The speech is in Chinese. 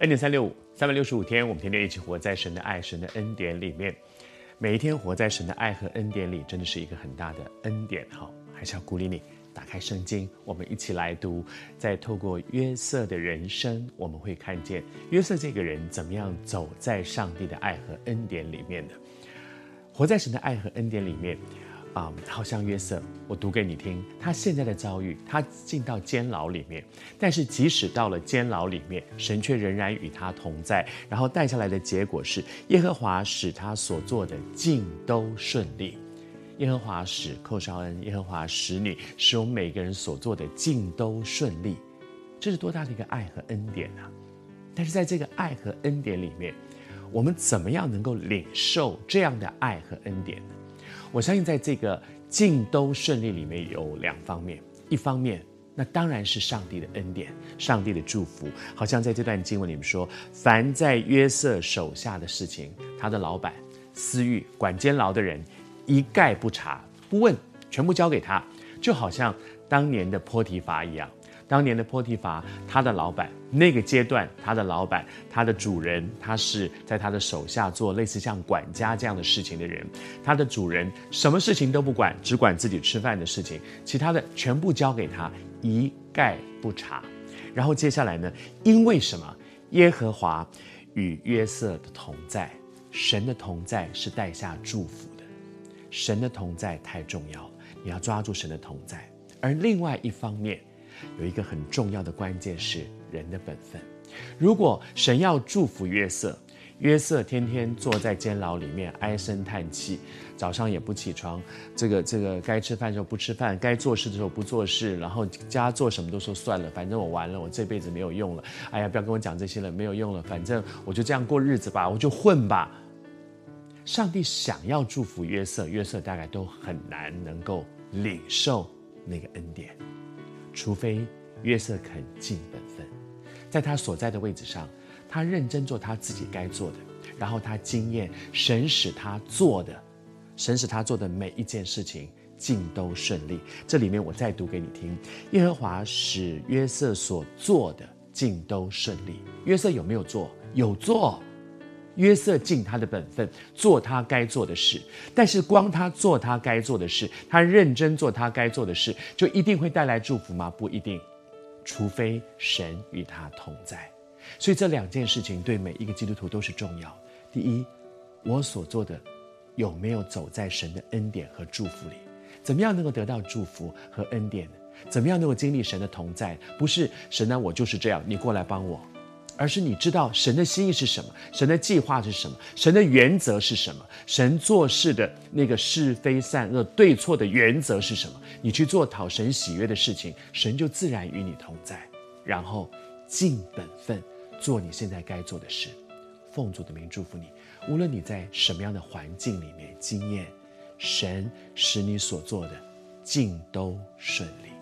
恩典365，365天，我们天天一起活在神的爱、神的恩典里面。每一天活在神的爱和恩典里，真的是一个很大的恩典。好，还是要鼓励你打开圣经，我们一起来读。再透过约瑟的人生，我们会看见约瑟这个人怎么样走在上帝的爱和恩典里面的，活在神的爱和恩典里面。好像约瑟，我读给你听，他现在的遭遇，他进到监牢里面，但是即使到了监牢里面，神却仍然与他同在，然后带下来的结果是，耶和华使他所做的尽都顺利。耶和华使寇绍恩，耶和华使你，使我们每个人所做的尽都顺利，这是多大的一个爱和恩典啊！但是在这个爱和恩典里面，我们怎么样能够领受这样的爱和恩典呢？我相信在这个尽都顺利里面有两方面，一方面那当然是上帝的恩典，上帝的祝福。好像在这段经文里面说，凡在约瑟手下的事情，他的老板、司狱、管监牢的人一概不查不问，全部交给他。就好像当年的波提乏一样，当年的波提乏，他的老板，那个阶段他的老板，他的主人，他是在他的手下做类似像管家这样的事情的人，他的主人什么事情都不管，只管自己吃饭的事情，其他的全部交给他，一概不查。然后接下来呢，因为什么？耶和华与约瑟的同在，神的同在是带下祝福的，神的同在太重要了，你要抓住神的同在。而另外一方面有一个很重要的关键是人的本分。如果神要祝福约瑟，约瑟天天坐在监牢里面唉声叹气，早上也不起床，这个该吃饭的时候不吃饭，该做事的时候不做事，然后家做什么都说算了，反正我完了，我这辈子没有用了，哎呀不要跟我讲这些了，没有用了，反正我就这样过日子吧，我就混吧。上帝想要祝福约瑟，约瑟大概都很难能够领受那个恩典，除非约瑟肯尽本分，在他所在的位置上，他认真做他自己该做的，然后他经验神使他做的每一件事情尽都顺利。这里面我再读给你听，耶和华使约瑟所做的尽都顺利。约瑟有没有做？有做。约瑟尽他的本分，做他该做的事。但是光他做他该做的事，他认真做他该做的事，就一定会带来祝福吗？不一定，除非神与他同在。所以这两件事情对每一个基督徒都是重要。第一，我所做的有没有走在神的恩典和祝福里？怎么样能够得到祝福和恩典呢？怎么样能够经历神的同在？不是神啊，我就是这样，你过来帮我，而是你知道神的心意是什么，神的计划是什么，神的原则是什么，神做事的那个是非善恶对错的原则是什么，你去做讨神喜悦的事情，神就自然与你同在。然后尽本分，做你现在该做的事。奉主的名祝福你，无论你在什么样的环境里面经验，神使你所做的尽都顺利。